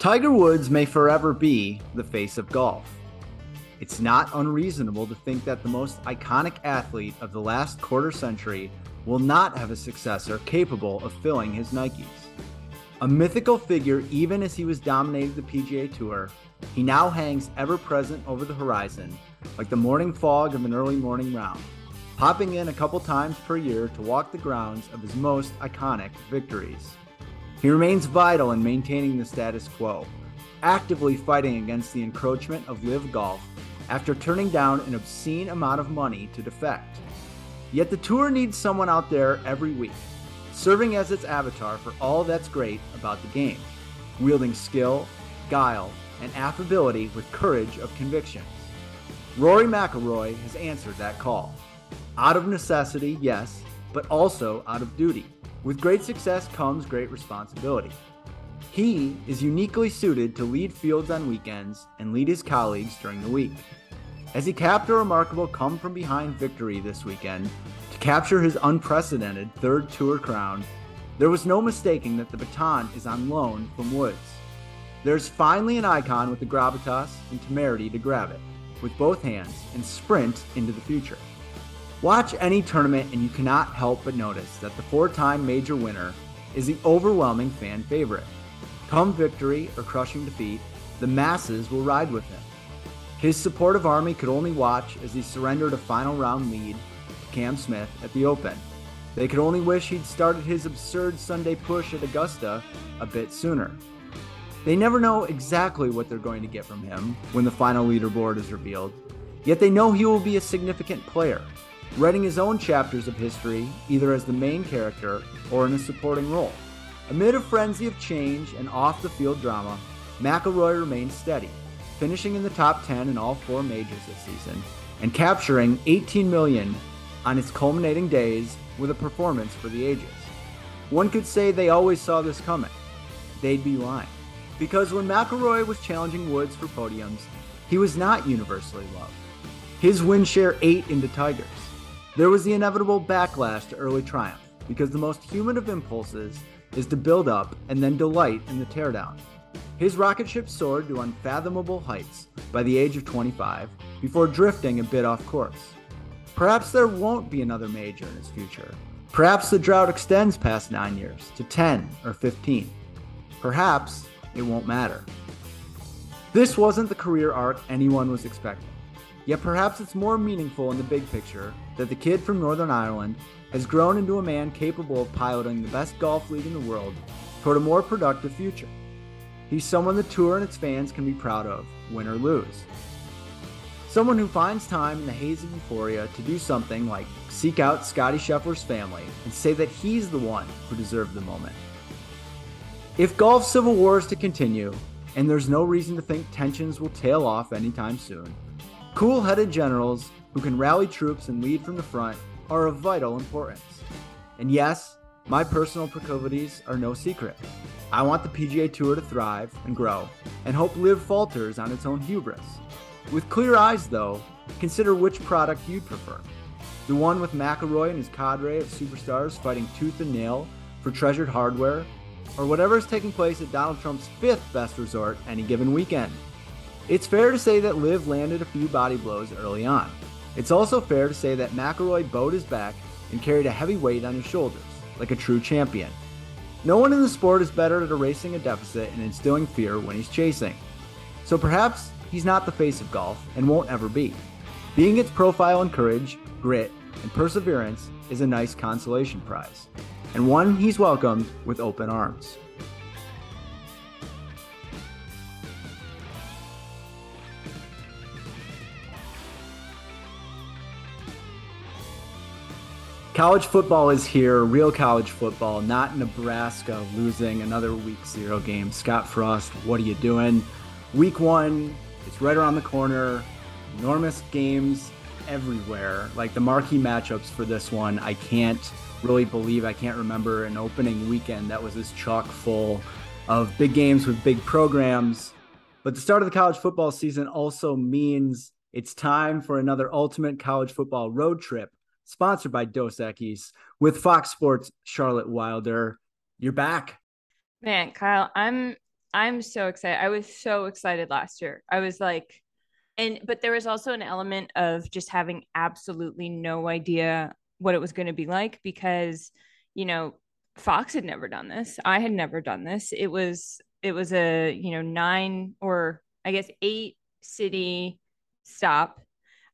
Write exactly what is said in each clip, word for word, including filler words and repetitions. Tiger Woods may forever be the face of golf. It's not unreasonable to think that the most iconic athlete of the last quarter century will not have a successor capable of filling his Nikes. A mythical figure even as he was dominating the P G A Tour, he now hangs ever-present over the horizon like the morning fog of an early morning round, popping in a couple times per year to walk the grounds of his most iconic victories. He remains vital in maintaining the status quo, actively fighting against the encroachment of Liv Golf after turning down an obscene amount of money to defect. Yet the tour needs someone out there every week, serving as its avatar for all that's great about the game, wielding skill, guile, and affability with courage of conviction. Rory McIlroy has answered that call. Out of necessity, yes, but also out of duty. With great success comes great responsibility. He is uniquely suited to lead fields on weekends and lead his colleagues during the week. As he capped a remarkable come-from-behind victory this weekend to capture his unprecedented third tour crown, there was no mistaking that the baton is on loan from Woods. There's finally an icon with the gravitas and temerity to grab it with both hands and sprint into the future. Watch any tournament and you cannot help but notice that the four-time major winner is the overwhelming fan favorite. Come victory or crushing defeat, the masses will ride with him. His supportive army could only watch as he surrendered a final round lead to Cam Smith at the Open. They could only wish he'd started his absurd Sunday push at Augusta a bit sooner. They never know exactly what they're going to get from him when the final leaderboard is revealed, yet they know he will be a significant player, writing his own chapters of history, either as the main character or in a supporting role. Amid a frenzy of change and off-the-field drama, McIlroy remains steady, finishing in the top ten in all four majors this season and capturing eighteen million dollars on its culminating days with a performance for the ages. One could say they always saw this coming. They'd be lying. Because when McIlroy was challenging Woods for podiums, he was not universally loved. His win share ate into Tiger's. There was the inevitable backlash to early triumph because the most human of impulses is to build up and then delight in the teardown. His rocket ship soared to unfathomable heights by the age of twenty-five before drifting a bit off course. Perhaps there won't be another major in his future. Perhaps the drought extends past nine years to ten or fifteen. Perhaps it won't matter. This wasn't the career arc anyone was expecting. Yet perhaps it's more meaningful in the big picture that the kid from Northern Ireland has grown into a man capable of piloting the best golf league in the world toward a more productive future. He's someone the tour and its fans can be proud of, win or lose. Someone who finds time in the haze of euphoria to do something like seek out Scottie Scheffler's family and say that he's the one who deserved the moment. If golf civil war is to continue, and there's no reason to think tensions will tail off anytime soon, cool-headed generals who can rally troops and lead from the front are of vital importance. And yes, my personal proclivities are no secret. I want the P G A Tour to thrive and grow, and hope Liv falters on its own hubris. With clear eyes, though, consider which product you'd prefer. The one with McIlroy and his cadre of superstars fighting tooth and nail for treasured hardware, or whatever is taking place at Donald Trump's fifth best resort any given weekend. It's fair to say that Liv landed a few body blows early on. It's also fair to say that McIlroy bowed his back and carried a heavy weight on his shoulders, like a true champion. No one in the sport is better at erasing a deficit and instilling fear when he's chasing. So perhaps he's not the face of golf and won't ever be. Being its profile in courage, grit, and perseverance is a nice consolation prize, and one he's welcomed with open arms. College football is here, real college football, not Nebraska losing another week zero game. Scott Frost, what are you doing? Week one, it's right around the corner. Enormous games everywhere. Like the marquee matchups for this one, I can't really believe, I can't remember an opening weekend that was this chock full of big games with big programs. But the start of the college football season also means it's time for another Ultimate College Football Road Trip, sponsored by Dos Equis, with Fox Sports' Charlotte Wilder. You're back. Man, Kyle, I'm I'm so excited. I was so excited last year. I was like, and but there was also an element of just having absolutely no idea what it was going to be like because, you know, Fox had never done this. I had never done this. It was it was a, you know, nine or I guess eight city stop,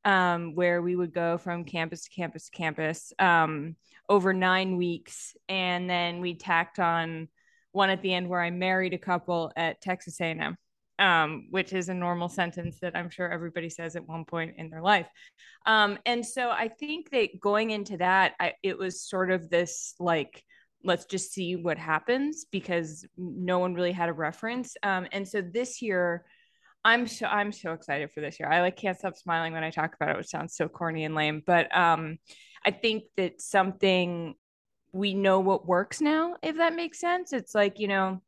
um, where we would go from campus to campus to campus, um, over nine weeks. And then we tacked on one at the end where I married a couple at Texas A and M, um, which is a normal sentence that I'm sure everybody says at one point in their life. Um, and so I think that going into that, I, it was sort of this, like, let's just see what happens because no one really had a reference. Um, and so this year, I'm so I'm so excited for this year. I like can't stop smiling when I talk about it, which sounds so corny and lame. But um, I think that something we know what works now, if that makes sense. It's like, you know,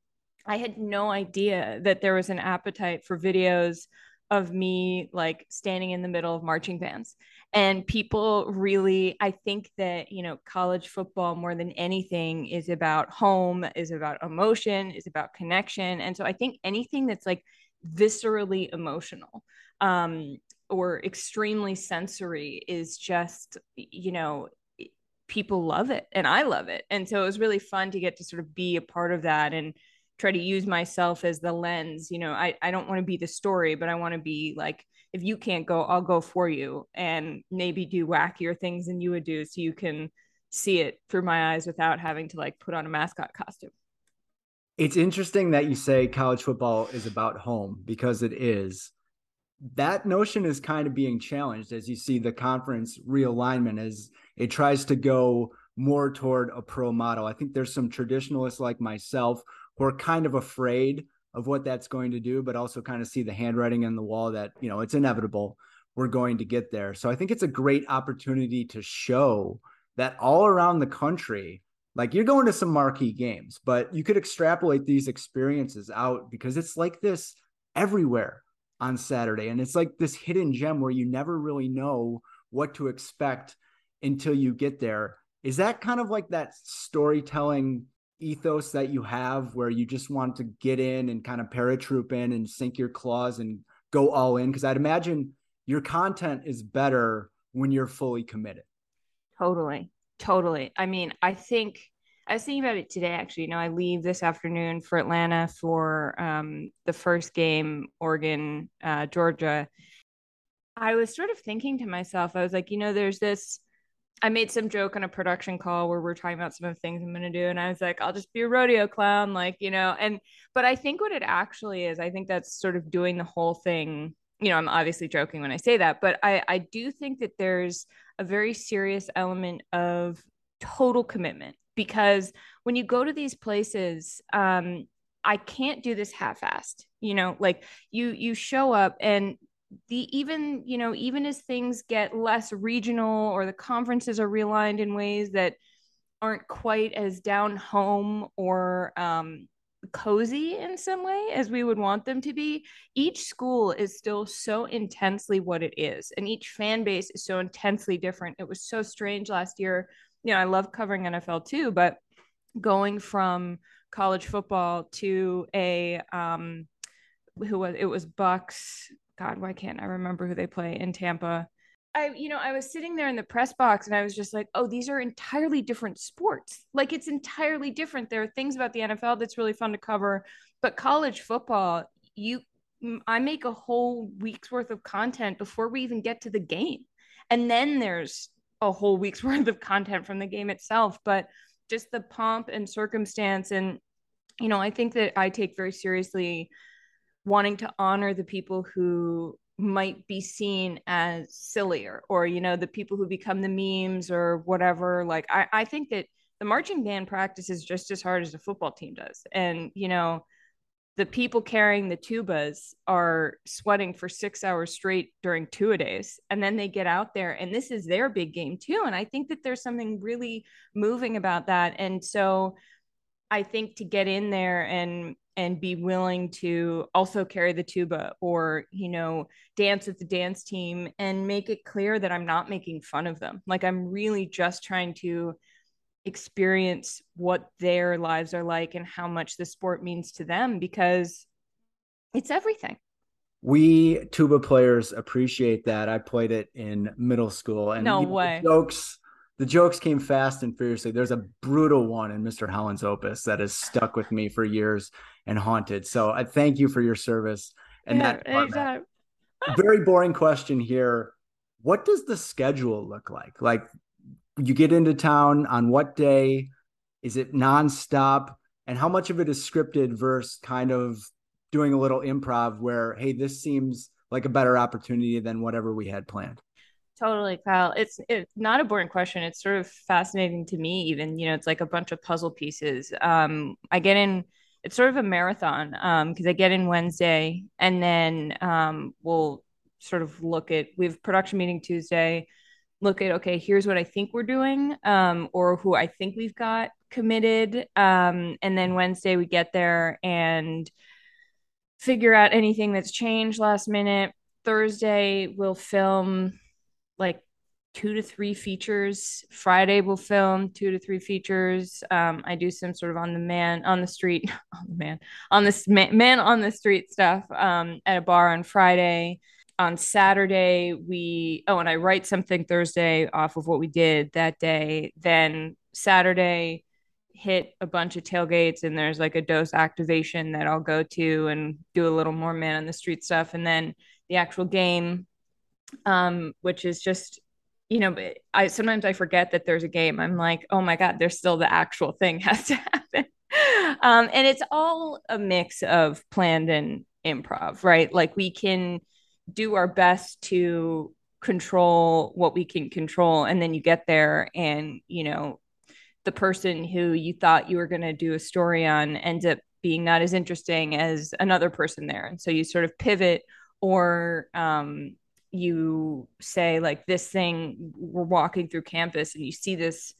I had no idea that there was an appetite for videos of me like standing in the middle of marching bands. And people really, I think that, you know, college football more than anything is about home, is about emotion, is about connection. And so I think anything that's like viscerally emotional um or extremely sensory is just, you know, people love it and I love it. And so it was really fun to get to sort of be a part of that and try to use myself as the lens. You know, I, I don't want to be the story, but I want to be like, if you can't go, I'll go for you and maybe do wackier things than you would do so you can see it through my eyes without having to like put on a mascot costume. It's interesting that you say college football is about home because it is. That notion is kind of being challenged as you see the conference realignment as it tries to go more toward a pro model. I think there's some traditionalists like myself who are kind of afraid of what that's going to do, but also kind of see the handwriting on the wall that, you know, it's inevitable. We're going to get there. So I think it's a great opportunity to show that all around the country, like you're going to some marquee games, but you could extrapolate these experiences out because it's like this everywhere on Saturday. And it's like this hidden gem where you never really know what to expect until you get there. Is that kind of like that storytelling ethos that you have where you just want to get in and kind of paratroop in and sink your claws and go all in? Because I'd imagine your content is better when you're fully committed. Totally. Totally. I mean, I think I was thinking about it today, actually. You know, I leave this afternoon for Atlanta for um, the first game, Oregon, uh, Georgia. I was sort of thinking to myself, I was like, you know, there's this, I made some joke on a production call where we're talking about some of the things I'm going to do. And I was like, I'll just be a rodeo clown, like, you know, and, but I think what it actually is, I think that's sort of doing the whole thing. You know, I'm obviously joking when I say that, but I, I do think that there's a very serious element of total commitment because when you go to these places, um, I can't do this half-assed, you know, like you, you show up and the, even, you know, even as things get less regional or the conferences are realigned in ways that aren't quite as down home or, um, cozy in some way as we would want them to be, each school is still so intensely what it is. And each fan base is so intensely different. It was so strange last year. You know, I love covering N F L too, but going from college football to a, um, who was, it was Bucks. God, why can't I remember who they play in Tampa? I, you know, I was sitting there in the press box and I was just like, oh, these are entirely different sports. Like, it's entirely different. There are things about the N F L that's really fun to cover, but college football, you, I make a whole week's worth of content before we even get to the game. And then there's a whole week's worth of content from the game itself, but just the pomp and circumstance. And, you know, I think that I take very seriously wanting to honor the people who might be seen as sillier, or, you know, the people who become the memes or whatever. Like, I, I think that the marching band practices just as hard as the football team does. And, you know, the people carrying the tubas are sweating for six hours straight during two-a-days, and then they get out there and this is their big game too. And I think that there's something really moving about that. And so I think to get in there and and be willing to also carry the tuba, or, you know, dance with the dance team, and make it clear that I'm not making fun of them. Like, I'm really just trying to experience what their lives are like and how much the sport means to them, because it's everything. We tuba players appreciate that. I played it in middle school, and no way. The jokes, the jokes came fast and furiously. There's a brutal one in Mister Holland's opus that has stuck with me for years and haunted. So I thank you for your service. And yeah, that exactly. Very boring question here. What does the schedule look like? Like, you get into town on what day? Is it nonstop? And how much of it is scripted versus kind of doing a little improv where, hey, this seems like a better opportunity than whatever we had planned? Totally, Kyle. It's it's not a boring question. It's sort of fascinating to me even. You know, it's like a bunch of puzzle pieces. Um, I get in, it's sort of a marathon because um, I get in Wednesday, and then um, we'll sort of look at, we have production meeting Tuesday, look at, okay, here's what I think we're doing, um, or who I think we've got committed. Um, and then Wednesday we get there and figure out anything that's changed last minute. Thursday we'll film like two to three features. Friday we'll film two to three features. Um, I do some sort of on the man on the street, on the man on the man, man on the street stuff um, at a bar on Friday. On Saturday, we, oh, and I write something Thursday off of what we did that day. Then Saturday, hit a bunch of tailgates, and there's like a dose activation that I'll go to and do a little more man on the street stuff. And then the actual game, um, which is just, you know, I sometimes I forget that there's a game. I'm like, oh my God, there's still the actual thing has to happen. um, and it's all a mix of planned and improv, right? Like, we can do our best to control what we can control. And then you get there and, you know, the person who you thought you were going to do a story on ends up being not as interesting as another person there. And so you sort of pivot, or um, you say like, this thing, we're walking through campus and you see this,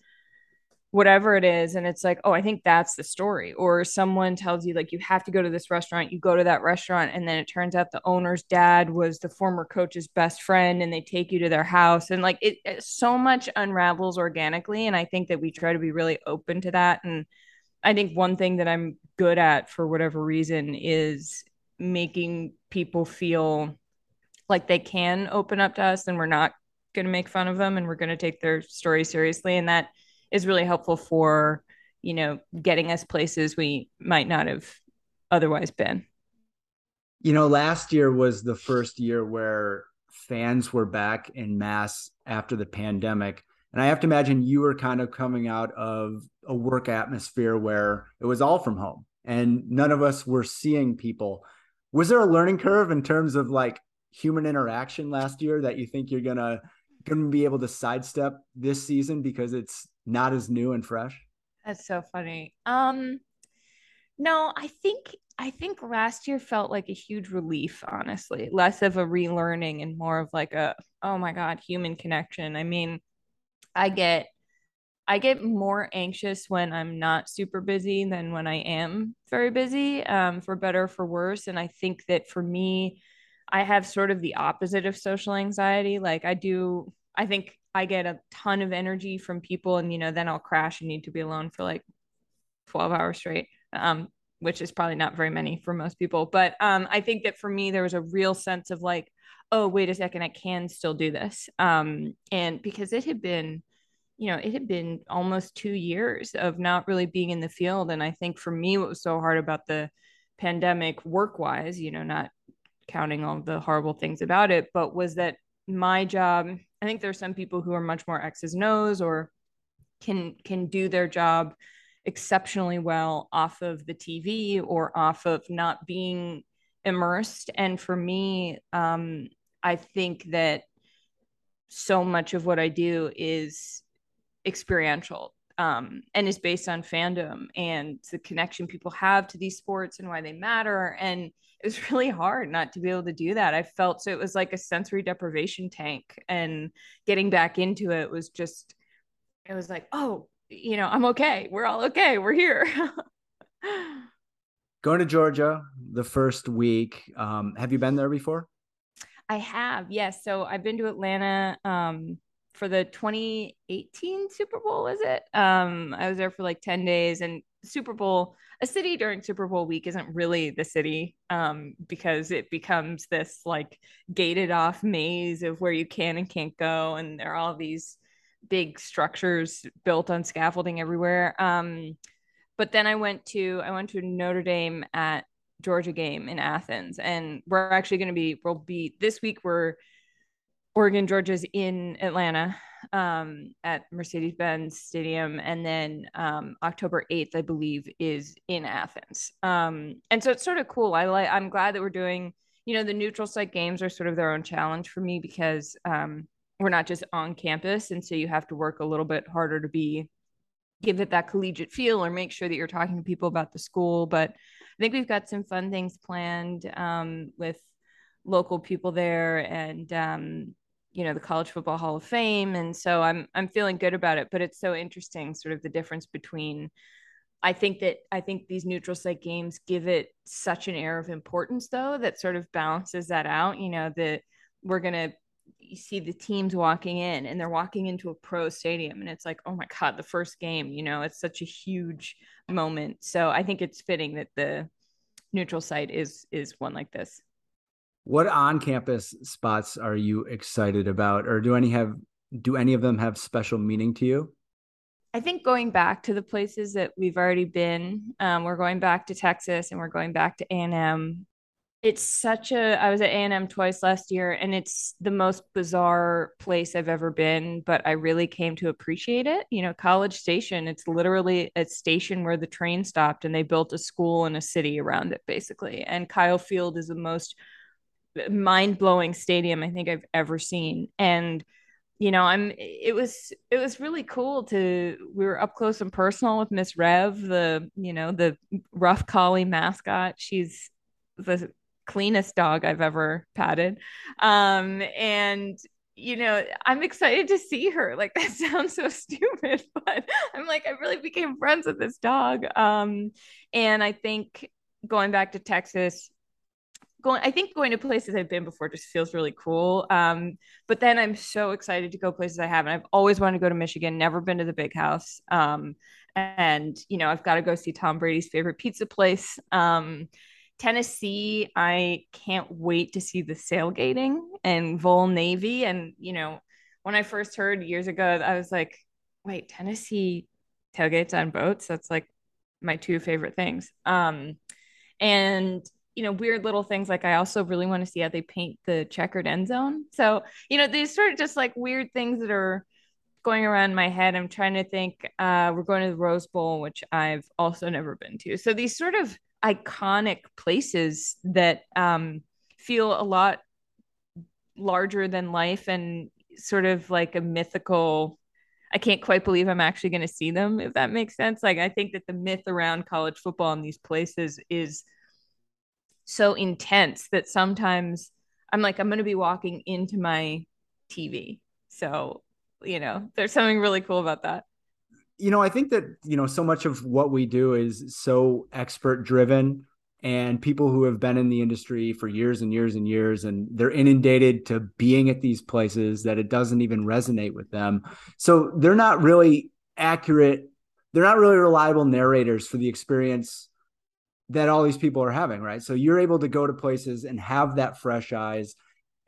whatever it is. And it's like, oh, I think that's the story. Or someone tells you like, you have to go to this restaurant, you go to that restaurant. And then it turns out the owner's dad was the former coach's best friend, and they take you to their house. And like, it, it so much unravels organically. And I think that we try to be really open to that. And I think one thing that I'm good at for whatever reason is making people feel like they can open up to us, and we're not going to make fun of them, and we're going to take their story seriously. And that is really helpful for, you know, getting us places we might not have otherwise been. You know, last year was the first year where fans were back en masse after the pandemic. And I have to imagine you were kind of coming out of a work atmosphere where it was all from home and none of us were seeing people. Was there a learning curve in terms of like human interaction last year that you think you're going to going to be able to sidestep this season because it's not as new and fresh? That's so funny. Um, no, I think, I think last year felt like a huge relief, honestly, less of a relearning and more of like a, oh my God, human connection. I mean, I get, I get more anxious when I'm not super busy than when I am very busy, um, for better or for worse. And I think that for me, I have sort of the opposite of social anxiety. Like I do, I think I get a ton of energy from people, and, you know, then I'll crash and need to be alone for like twelve hours straight, um, which is probably not very many for most people. But um, I think that for me, there was a real sense of like, oh, wait a second, I can still do this. Um, and because it had been, you know, it had been almost two years of not really being in the field. And I think for me, what was so hard about the pandemic work wise, you know, not counting all the horrible things about it, but was that my job, I think there's some people who are much more X's and O's or can, can do their job exceptionally well off of the T V or off of not being immersed. And for me, um, I think that so much of what I do is experiential, um, and is based on fandom and the connection people have to these sports and why they matter. And it was really hard not to be able to do that. I felt so it was like a sensory deprivation tank, and getting back into it was just, it was like, oh, you know, I'm okay. We're all okay. We're here. Going to Georgia the first week. Um, have you been there before? I have. Yes. So I've been to Atlanta, um, for the twenty eighteen Super Bowl, is it? Um, I was there for like ten days, and Super Bowl, a city during Super Bowl week isn't really the city, um, because it becomes this like gated off maze of where you can and can't go. And there are all these big structures built on scaffolding everywhere. Um, but then I went to, I went to Notre Dame at Georgia game in Athens, and we're actually going to be, we'll be this week. We're Oregon, Georgia's in Atlanta, um, at Mercedes-Benz Stadium. And then, um, October eighth, I believe, is in Athens. Um, and so it's sort of cool. I like, I'm glad that we're doing, you know, the neutral site games are sort of their own challenge for me because, um, we're not just on campus. And so you have to work a little bit harder to be, give it that collegiate feel or make sure that you're talking to people about the school. But I think we've got some fun things planned, um, with local people there and, um, you know, the College Football Hall of Fame. And so I'm, I'm feeling good about it, but it's so interesting, sort of the difference between, I think that, I think these neutral site games give it such an air of importance though, that sort of balances that out, you know, that we're going to, you see the teams walking in and they're walking into a pro stadium and it's like, oh my God, the first game, you know, it's such a huge moment. So I think it's fitting that the neutral site is, is one like this. What on-campus spots are you excited about, or do any have, do any of them have special meaning to you? I think going back to the places that we've already been, um, we're going back to Texas and we're going back to A and M. It's such a, I was at A and M twice last year, and it's the most bizarre place I've ever been, but I really came to appreciate it. You know, College Station, it's literally a station where the train stopped and they built a school and a city around it, basically. And Kyle Field is the most mind-blowing stadium I think I've ever seen. And, you know, I'm, it was, it was really cool to, we were up close and personal with Miss Rev, the, you know, the rough collie mascot. She's the cleanest dog I've ever patted. Um, and, you know, I'm excited to see her. Like, that sounds so stupid, but I'm like, I really became friends with this dog. Um, and I think going back to Texas, going, I think going to places I've been before just feels really cool. Um, but then I'm so excited to go places I haven't. I've always wanted to go to Michigan, never been to the Big House. Um, and, you know, I've got to go see Tom Brady's favorite pizza place. Um, Tennessee, I can't wait to see the sailgating and Vol Navy. And, you know, when I first heard years ago, I was like, wait, Tennessee tailgates on boats? That's like my two favorite things. Um, and, you know, weird little things. Like, I also really want to see how they paint the checkered end zone. So, you know, these sort of just like weird things that are going around my head. I'm trying to think, uh, we're going to the Rose Bowl, which I've also never been to. So these sort of iconic places that um, feel a lot larger than life and sort of like a mythical, I can't quite believe I'm actually going to see them, if that makes sense. Like, I think that the myth around college football in these places is so intense that sometimes I'm like, I'm going to be walking into my T V. So, you know, there's something really cool about that. You know, I think that, you know, so much of what we do is so expert driven, and people who have been in the industry for years and years and years, and they're inundated to being at these places that it doesn't even resonate with them. So they're not really accurate. They're not really reliable narrators for the experience that all these people are having, right? So you're able to go to places and have that fresh eyes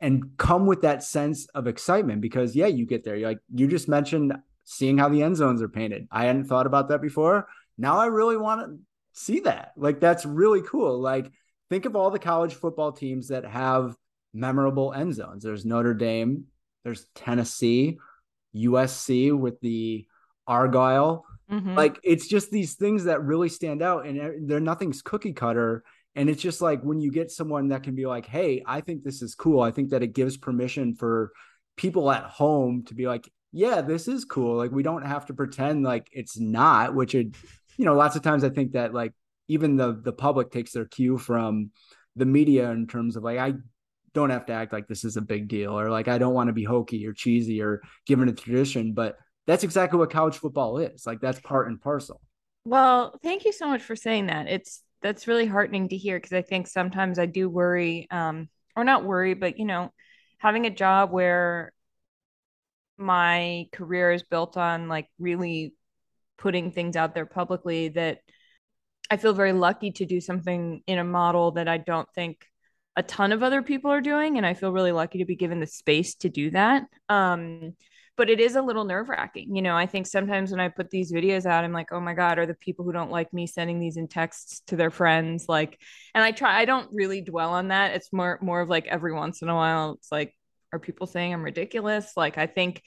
and come with that sense of excitement because, yeah, you get there. You're like, you just mentioned seeing how the end zones are painted. I hadn't thought about that before. Now I really want to see that. Like, that's really cool. Like, think of all the college football teams that have memorable end zones. There's Notre Dame, there's Tennessee, U S C with the Argyle. Mm-hmm. Like, it's just these things that really stand out, and they're nothing's cookie cutter. And it's just like, when you get someone that can be like, hey, I think this is cool. I think that it gives permission for people at home to be like, yeah, this is cool. Like, we don't have to pretend like it's not, which it, you know, lots of times I think that like even the the public takes their cue from the media in terms of like, I don't have to act like this is a big deal, or like, I don't want to be hokey or cheesy or given a tradition, but that's exactly what college football is. Like, that's part and parcel. Well, thank you so much for saying that. It's, that's really heartening to hear. Cause I think sometimes I do worry, um, or not worry, but you know, having a job where my career is built on like really putting things out there publicly, that I feel very lucky to do something in a model that I don't think a ton of other people are doing. And I feel really lucky to be given the space to do that. Um, But it is a little nerve wracking. You know, I think sometimes when I put these videos out, I'm like, oh my God, are the people who don't like me sending these in texts to their friends? Like, and I try, I don't really dwell on that. It's more, more of like every once in a while, it's like, are people saying I'm ridiculous? Like, I think,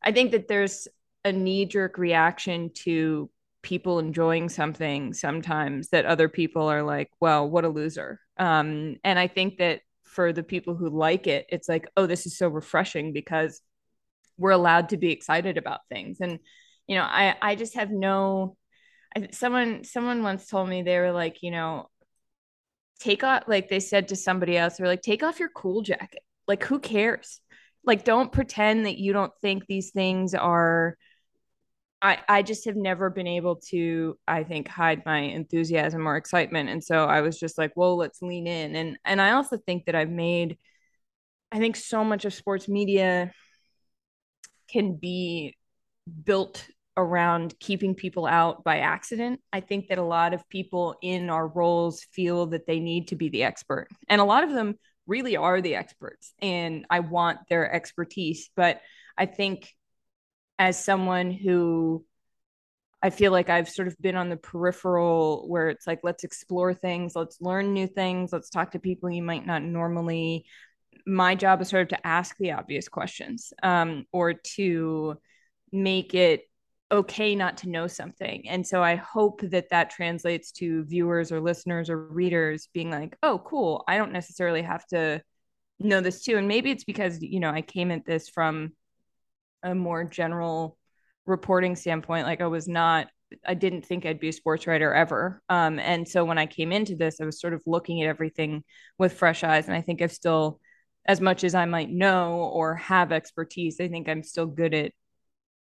I think that there's a knee jerk reaction to people enjoying something sometimes that other people are like, well, what a loser. Um, and I think that for the people who like it, it's like, oh, this is so refreshing because we're allowed to be excited about things. And, you know, I, I just have no, I, someone, someone once told me, they were like, you know, take off, like they said to somebody else, they're like, take off your cool jacket. Like, who cares? Like, don't pretend that you don't think these things are, I, I just have never been able to, I think, hide my enthusiasm or excitement. And so I was just like, well, let's lean in. And, and I also think that I've made, I think so much of sports media can be built around keeping people out by accident. I think that a lot of people in our roles feel that they need to be the expert. And a lot of them really are the experts, and I want their expertise. But I think as someone who, I feel like I've sort of been on the peripheral where it's like, let's explore things, let's learn new things, let's talk to people you might not normally. My job is sort of to ask the obvious questions, um, or to make it okay not to know something. And so I hope that that translates to viewers or listeners or readers being like, oh, cool, I don't necessarily have to know this too. And maybe it's because, you know, I came at this from a more general reporting standpoint. Like, I was not, I didn't think I'd be a sports writer ever. Um, and so when I came into this, I was sort of looking at everything with fresh eyes. And I think I've still, as much as I might know or have expertise, I think I'm still good at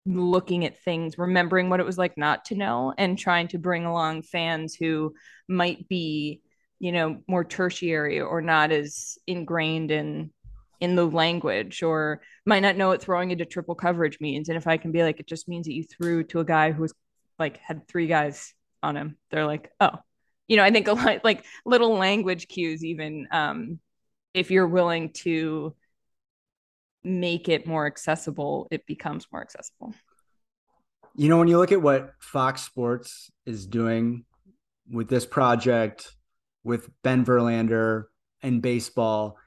looking at things, remembering what it was like not to know, and trying to bring along fans who might be, you know, more tertiary or not as ingrained in, in the language, or might not know what throwing into triple coverage means. And if I can be like, it just means that you threw to a guy who was like, had three guys on him, they're like, oh, you know, I think a lot, like little language cues even, um, if you're willing to make it more accessible, it becomes more accessible. You know, when you look at what Fox Sports is doing with this project, with Ben Verlander and baseball,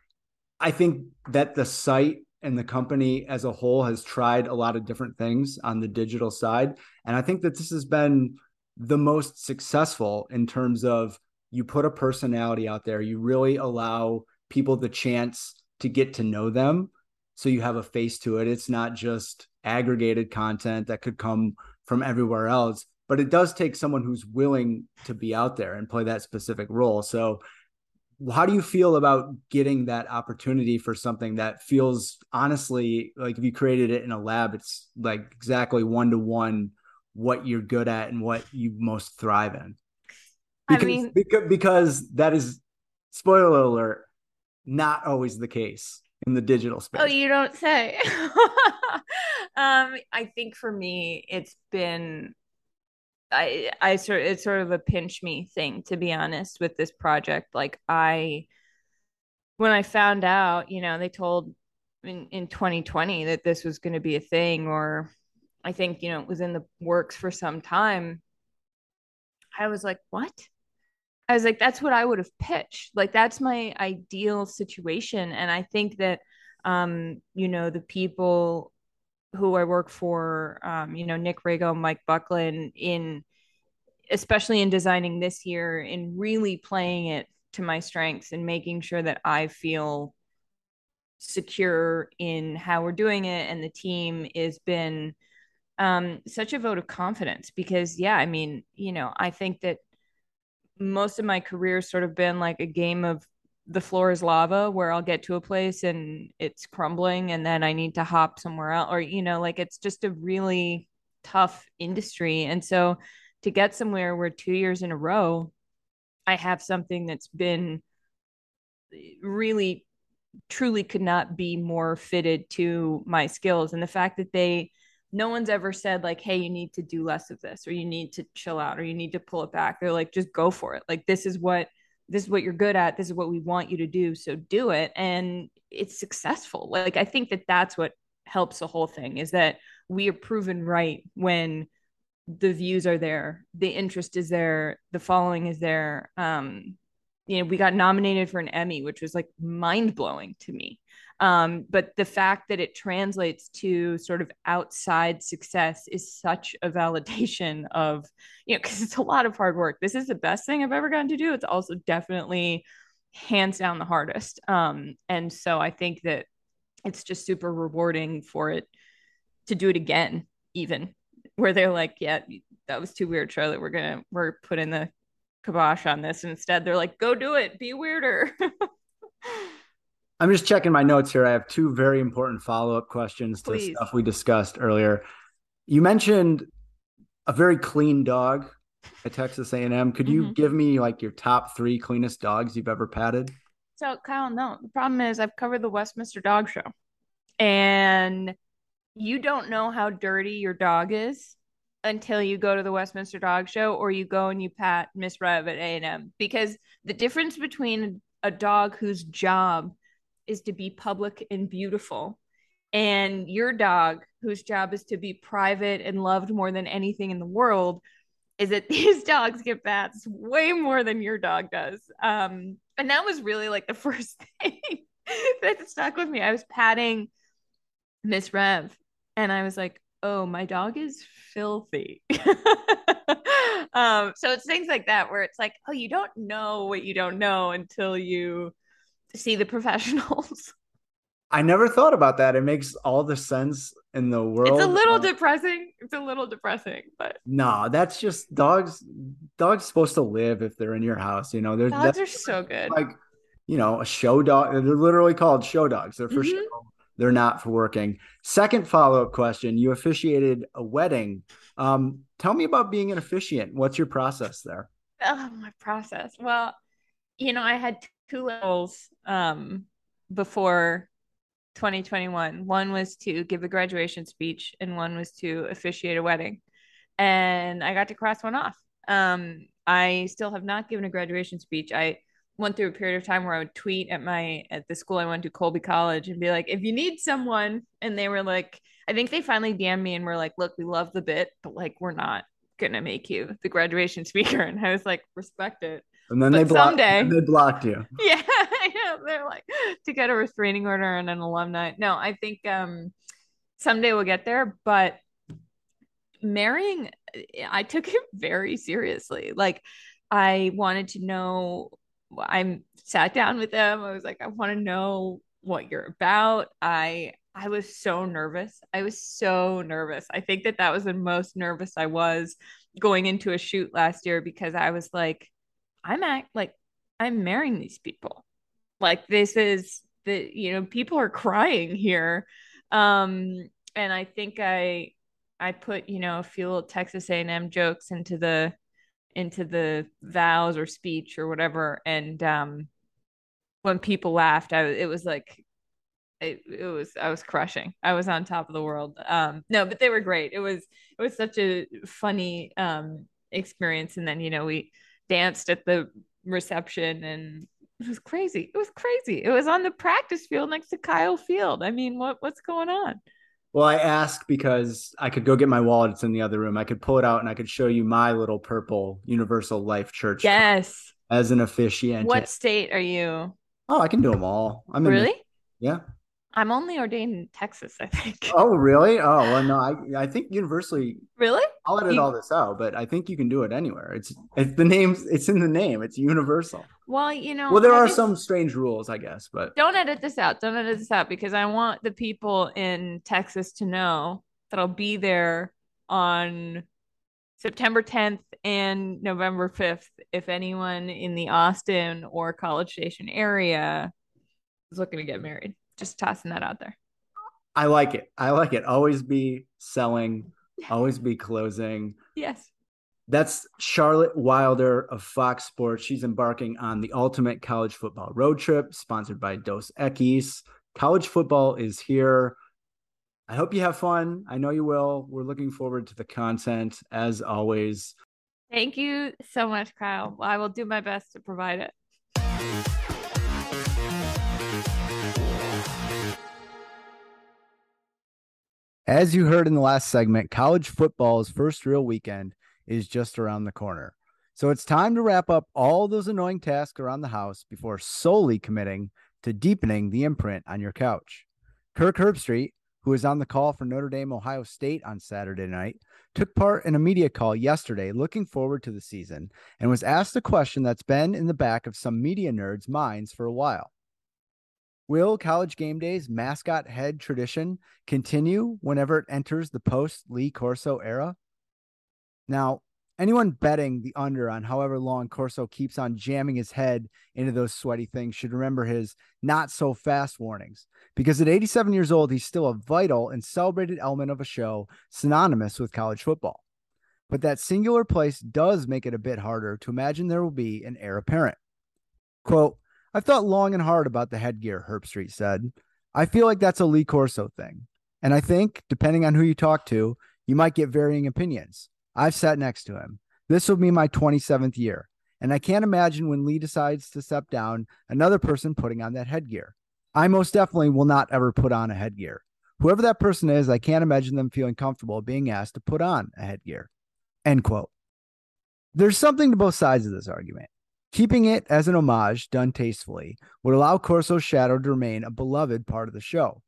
I think that the site and the company as a whole has tried a lot of different things on the digital side. And I think that this has been the most successful in terms of you put a personality out there, you really allow people the chance to get to know them. So you have a face to it. It's not just aggregated content that could come from everywhere else, but it does take someone who's willing to be out there and play that specific role. So how do you feel about getting that opportunity for something that feels, honestly, like if you created it in a lab, it's like exactly one-to-one what you're good at and what you most thrive in? Because, I mean, because, because that is, spoiler alert, not always the case in the digital space. Oh, you don't say. um, I think for me, it's been, I, I sort, it's sort of a pinch me thing, to be honest, with this project. Like I, when I found out, you know, they told in, in twenty twenty that this was going to be a thing, or I think, you know, it was in the works for some time. I was like, what? I was like, that's what I would have pitched. Like, that's my ideal situation. And I think that, um, you know, the people who I work for, um, you know, Nick Rago, Mike Buckland, in, especially in designing this year and really playing it to my strengths and making sure that I feel secure in how we're doing it. And the team has been um, such a vote of confidence because, yeah, I mean, you know, I think that most of my career's sort of been like a game of the floor is lava, where I'll get to a place and it's crumbling and then I need to hop somewhere else, or, you know, like, it's just a really tough industry. And so to get somewhere where two years in a row, I have something that's been really, truly could not be more fitted to my skills. And the fact that they, no one's ever said like, hey, you need to do less of this, or you need to chill out, or you need to pull it back. They're like, just go for it. Like, this is what, this is what you're good at. This is what we want you to do. So do it. And it's successful. Like, I think that that's what helps the whole thing, is that we are proven right when the views are there, the interest is there, the following is there. Um, you know, we got nominated for an Emmy, which was like mind blowing to me. Um, but the fact that it translates to sort of outside success is such a validation of, you know, because it's a lot of hard work. This is the best thing I've ever gotten to do. It's also definitely hands down the hardest. Um, and so I think that it's just super rewarding for it to do it again, even where they're like, yeah, that was too weird, Charlotte. We're going to, we're putting the kibosh on this. And instead, they're like, go do it. Be weirder. I'm just checking my notes here. I have two very important follow-up questions to Please. Stuff we discussed earlier. You mentioned a very clean dog at Texas A and M. Could mm-hmm. you give me like your top three cleanest dogs you've ever patted? So, Kyle, no. The problem is I've covered the Westminster Dog Show. And you don't know how dirty your dog is until you go to the Westminster Dog Show, or you go and you pat Miss Rev at A and M. Because the difference between a dog whose job is to be public and beautiful, and your dog whose job is to be private and loved more than anything in the world, is that these dogs get bats way more than your dog does. Um, and that was really like the first thing that stuck with me. I was patting Miss Rev and I was like, oh, my dog is filthy. um, so it's things like that where it's like, oh, you don't know what you don't know until you see the professionals. I never thought about that. It makes all the sense in the world. It's a little uh, depressing. It's a little depressing, but no, that's just dogs. Dogs supposed to live if they're in your house. You know, they're dogs are so good. Like, you know, a show dog. They're literally called show dogs. They're for mm-hmm. show. They're not for working. Second follow-up question. You officiated a wedding. Um, tell me about being an officiant. What's your process there? Oh, my process. Well, you know, I had t- two levels um, before twenty twenty-one. One was to give a graduation speech and one was to officiate a wedding. And I got to cross one off. Um, I still have not given a graduation speech. I went through a period of time where I would tweet at my, at the school I went to, Colby College, and be like, if you need someone. And they were like, I think they finally D M'd me and were like, look, we love the bit, but like, we're not going to make you the graduation speaker. And I was like, respect it. And then but they blocked. Someday, they blocked you. Yeah, yeah, they're like, to get a restraining order and an alumni. No, I think um, someday we'll get there. But marrying, I took it very seriously. Like, I wanted to know. I sat down with them. I was like, I want to know what you're about. I I was so nervous. I was so nervous. I think that that was the most nervous I was going into a shoot last year, because I was like, I'm act like I'm marrying these people. Like, this is the, you know, people are crying here. Um, and I think I, I put, you know, a few little Texas A and M jokes into the, into the vows or speech or whatever. And, um, when people laughed, I, it was like, it, it was, I was crushing. I was on top of the world. Um, no, but they were great. It was, it was such a funny, um, experience. And then, you know, we danced at the reception and It was crazy. It was crazy. It was on the practice field next to Kyle Field. I mean, what what's going on? Well, I asked because I could go get my wallet. It's in the other room. I could pull it out and I could show you my little purple Universal Life Church. Yes. As an officiant. What state are you? Oh, I can do them all. I'm in Really? The, yeah. I'm only ordained in Texas, I think. Oh, really? Oh, well, no, I, I think universally. Really? I'll edit you, all this out, but I think you can do it anywhere. It's it's the names. It's in the name. It's universal. Well, you know. Well, there I are some strange rules, I guess, but. Don't edit this out. Don't edit this out because I want the people in Texas to know that I'll be there on September tenth and November fifth. If anyone in the Austin or College Station area is looking to get married. Just tossing that out there. I like it. I like it. Always be selling, always be closing. Yes. That's Charlotte Wilder of Fox Sports. She's embarking on the Ultimate College Football Road Trip, sponsored by Dos Equis. College football is here. I hope you have fun. I know you will. We're looking forward to the content as always. Thank you so much, Kyle. I will do my best to provide it. As you heard in the last segment, college football's first real weekend is just around the corner. So it's time to wrap up all those annoying tasks around the house before solely committing to deepening the imprint on your couch. Kirk Herbstreit, who is on the call for Notre Dame, Ohio State on Saturday night, took part in a media call yesterday looking forward to the season and was asked a question that's been in the back of some media nerds' minds for a while. Will College Game Day's mascot head tradition continue whenever it enters the post-Lee Corso era? Now, anyone betting the under on however long Corso keeps on jamming his head into those sweaty things should remember his not-so-fast warnings, because at eighty-seven years old, he's still a vital and celebrated element of a show synonymous with college football. But that singular place does make it a bit harder to imagine there will be an heir apparent. Quote, "I've thought long and hard about the headgear," Herbstreit said. "I feel like that's a Lee Corso thing. And I think, depending on who you talk to, you might get varying opinions. I've sat next to him. This will be my twenty-seventh year. And I can't imagine when Lee decides to step down, another person putting on that headgear. I most definitely will not ever put on a headgear. Whoever that person is, I can't imagine them feeling comfortable being asked to put on a headgear." End quote. There's something to both sides of this argument. Keeping it as an homage done tastefully would allow Corso's shadow to remain a beloved part of the show.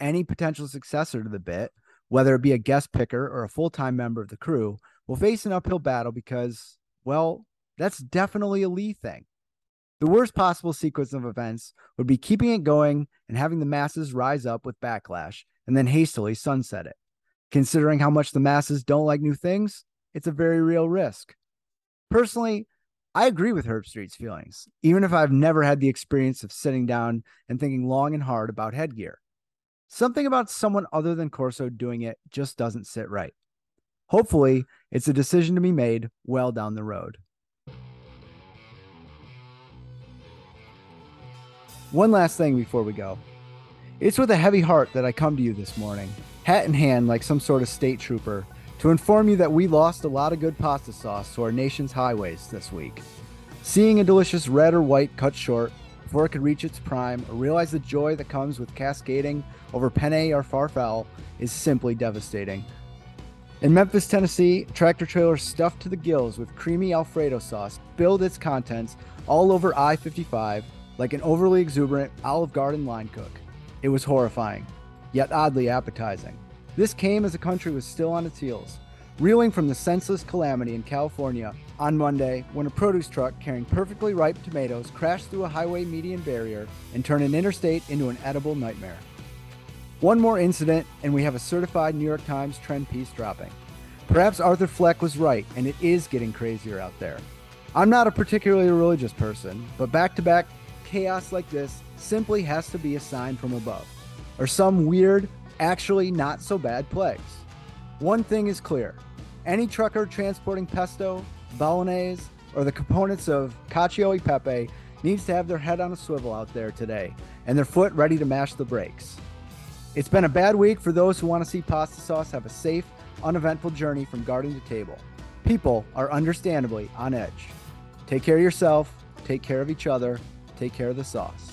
Any potential successor to the bit, whether it be a guest picker or a full-time member of the crew, will face an uphill battle because, well, that's definitely a Lee thing. The worst possible sequence of events would be keeping it going and having the masses rise up with backlash and then hastily sunset it. Considering how much the masses don't like new things, it's a very real risk. Personally, I agree with Herbstreit's feelings, even if I've never had the experience of sitting down and thinking long and hard about headgear. Something about someone other than Corso doing it just doesn't sit right. Hopefully, it's a decision to be made well down the road. One last thing before we go. It's with a heavy heart that I come to you this morning, hat in hand like some sort of state trooper, to inform you that we lost a lot of good pasta sauce to our nation's highways this week. Seeing a delicious red or white cut short before it could reach its prime or realize the joy that comes with cascading over penne or farfalle is simply devastating. In Memphis, Tennessee, tractor trailers stuffed to the gills with creamy Alfredo sauce spilled its contents all over I fifty-five like an overly exuberant Olive Garden line cook. It was horrifying, yet oddly appetizing. This came as the country was still on its heels, reeling from the senseless calamity in California on Monday when a produce truck carrying perfectly ripe tomatoes crashed through a highway median barrier and turned an interstate into an edible nightmare. One more incident, and we have a certified New York Times trend piece dropping. Perhaps Arthur Fleck was right, and it is getting crazier out there. I'm not a particularly religious person, but back-to-back chaos like this simply has to be a sign from above, or some weird, actually not so bad plagues. One thing is clear. Any trucker transporting pesto, bolognese, or the components of cacio e pepe needs to have their head on a swivel out there today and their foot ready to mash the brakes. It's been a bad week for those who want to see pasta sauce have a safe, uneventful journey from garden to table. People are understandably on edge. Take care of yourself. Take care of each other. take care of the sauce.